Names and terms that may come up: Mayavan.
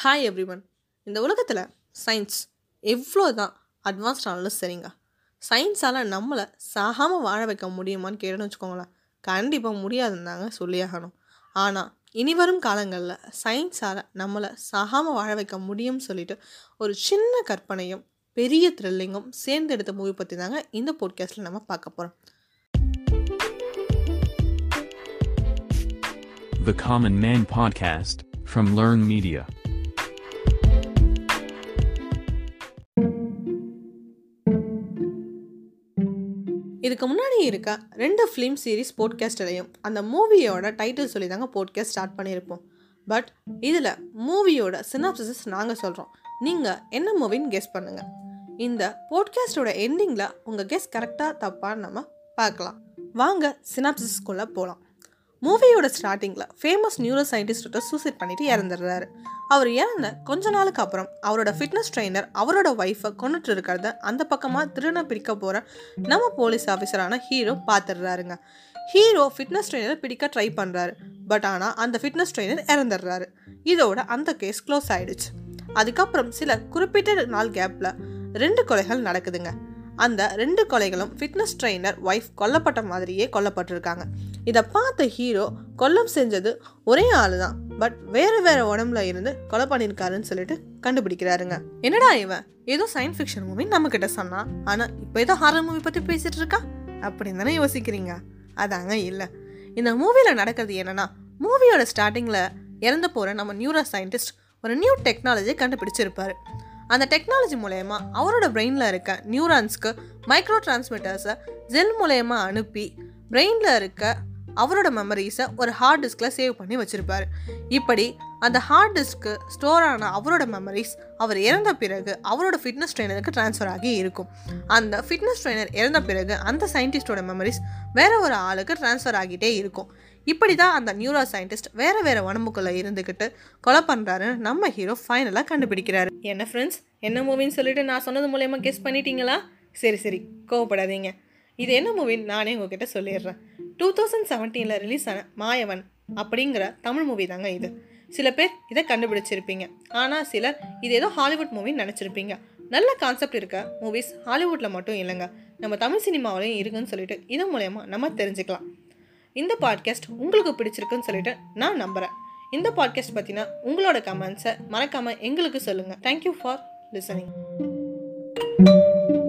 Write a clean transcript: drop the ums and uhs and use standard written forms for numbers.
Hi everyone. இந்த உலகத்தில் science எவ்வளோ தான் அட்வான்ஸ்டானாலும் சரிங்க, சயின்ஸால் நம்மளை சாகாமல் வாழ வைக்க முடியுமான்னு கேட்டேன்னு வச்சுக்கோங்களேன். கண்டிப்பாக முடியாதுந்தாங்க சொல்லியாகணும். ஆனால் இனி வரும் காலங்களில் சயின்ஸால் நம்மளை சாகாமல் வாழ வைக்க முடியும்னு சொல்லிட்டு ஒரு சின்ன கற்பனையும் பெரிய த்ரில்லிங்கும் சேர்ந்து எடுத்த மூவி பற்றி தாங்க இந்த பாட்காஸ்ட்டில் நம்ம பார்க்க போகிறோம். The Common Man Podcast from Learn Media. இதுக்கு முன்னாடி இருக்க ரெண்டு ஃபிலிம் சீரிஸ் போட்காஸ்டரையும் அந்த மூவியோட டைட்டில் சொல்லி தாங்க போட்காஸ்ட் ஸ்டார்ட் பண்ணியிருப்போம். பட் இதில் மூவியோட சினாப்சிஸ் நாங்கள் சொல்கிறோம், நீங்கள் என்ன மூவின்னு கெஸ் பண்ணுங்கள். இந்த போட்காஸ்டோட எண்டிங்கில் உங்கள் கெஸ் கரெக்டாக தப்பான்னு நம்ம பார்க்கலாம். வாங்க சினாப்சிஸ்குள்ளே போகலாம். மூவியோட ஸ்டார்டிங்கில் ஃபேமஸ் நியூரோ சயின்டிஸ்ட் ஒருத்தர் சூசைட் பண்ணிவிட்டு இறந்துடுறாரு. அவர் இறந்த கொஞ்ச நாளுக்கு அப்புறம் அவரோட ஃபிட்னஸ் ட்ரெயினர் அவரோட ஒய்ஃபை கொண்டுட்டு இருக்கிறத அந்த பக்கமாக திருடனை பிடிக்க போகிற நம்ம போலீஸ் ஆஃபீஸரான ஹீரோ பார்த்துடுறாருங்க. ஹீரோ ஃபிட்னஸ் ட்ரெயினரை பிடிக்க ட்ரை பண்ணுறாரு. பட் ஆனால் அந்த ஃபிட்னஸ் ட்ரெயினர் இறந்துடுறாரு. இதோட அந்த கேஸ் க்ளோஸ் ஆகிடுச்சு. அதுக்கப்புறம் சில குறிப்பிட்ட நாள் கேப்பில் 2 கொலைகள் நடக்குதுங்க. அந்த 2 கொலைகளும் ஃபிட்னஸ் ட்ரெயினர் ஒய்ஃப் கொல்லப்பட்ட மாதிரியே கொல்லப்பட்டிருக்காங்க. இதை பார்த்த ஹீரோ கொல்லம் செஞ்சது ஒரே ஆள் தான், பட் வேறு வேறு உடம்புல இருந்து கொலை பண்ணியிருக்காருன்னு சொல்லிட்டு கண்டுபிடிக்கிறாருங்க. என்னடா இவன் ஏதோ சயின்ஸ் ஃபிக்ஷன் மூவி நம்ம கிட்ட சொன்னான், ஆனால் இப்போ ஏதோ ஹாரர் மூவி பற்றி பேசிகிட்டு இருக்கா அப்படின்னு தானே யோசிக்கிறீங்க. அதாங்க இல்லை, இந்த மூவியில் நடக்கிறது என்னென்னா, மூவியோட ஸ்டார்டிங்கில் இறந்து போகிற நம்ம நியூரோ சயின்டிஸ்ட் ஒரு நியூ டெக்னாலஜியை கண்டுபிடிச்சிருப்பார். அந்த டெக்னாலஜி மூலயமா அவரோட பிரெயினில் இருக்க நியூரான்ஸ்க்கு மைக்ரோ டிரான்ஸ்மிட்டர்ஸை ஜெல் மூலயமா அனுப்பி பிரெயினில் இருக்க அவரோட மெமரிஸை ஒரு ஹார்ட் டிஸ்கில் சேவ் பண்ணி வச்சுருப்பார். இப்படி அந்த ஹார்ட் டிஸ்க்கு ஸ்டோர் ஆன அவரோட மெமரிஸ் அவர் இறந்த பிறகு அவரோட ஃபிட்னஸ் ட்ரெயினருக்கு ட்ரான்ஸ்ஃபர் ஆகி இருக்கும். அந்த ஃபிட்னஸ் ட்ரெயினர் இறந்த பிறகு அந்த சயின்டிஸ்டோட மெமரிஸ் வேறு ஒரு ஆளுக்கு ட்ரான்ஸ்ஃபர் ஆகிட்டே இருக்கும். இப்படி தான் அந்த நியூரோ சயின்டிஸ்ட் வேறு வேறு உடம்புக்குள்ளே இருந்துக்கிட்டு கொலை பண்ணுறாருன்னு நம்ம ஹீரோ ஃபைனலாக கண்டுபிடிக்கிறாரு. என்ன ஃப்ரெண்ட்ஸ், என்ன மூவின்னு சொல்லிட்டு நான் சொன்னது மூலயமா கெஸ் பண்ணிட்டீங்களா? சரி கோவப்படாதீங்க. இது என்ன மூவின்னு நானே உங்ககிட்ட சொல்லிடுறேன். 2017 ரிலீஸ் ஆன மாயவன் அப்படிங்கிற தமிழ் மூவி தாங்க இது. சில பேர் இதை கண்டுபிடிச்சிருப்பீங்க, ஆனால் சிலர் இது ஏதோ ஹாலிவுட் மூவின்னு நினச்சிருப்பீங்க. நல்ல கான்செப்ட் இருக்க மூவிஸ் ஹாலிவுட்டில் மட்டும் இல்லைங்க, நம்ம தமிழ் சினிமாவிலையும் இருக்குன்னு சொல்லிட்டு இதன் மூலயமா நம்ம தெரிஞ்சுக்கலாம். இந்த பாட்காஸ்ட் உங்களுக்கு பிடிச்சிருக்குன்னு சொல்லிட்டு நான் நம்புகிறேன். இந்த பாட்காஸ்ட் பற்றினா உங்களோட கமெண்ட்ஸை மறக்காமல் எங்களுக்கு சொல்லுங்கள். Thank you for listening.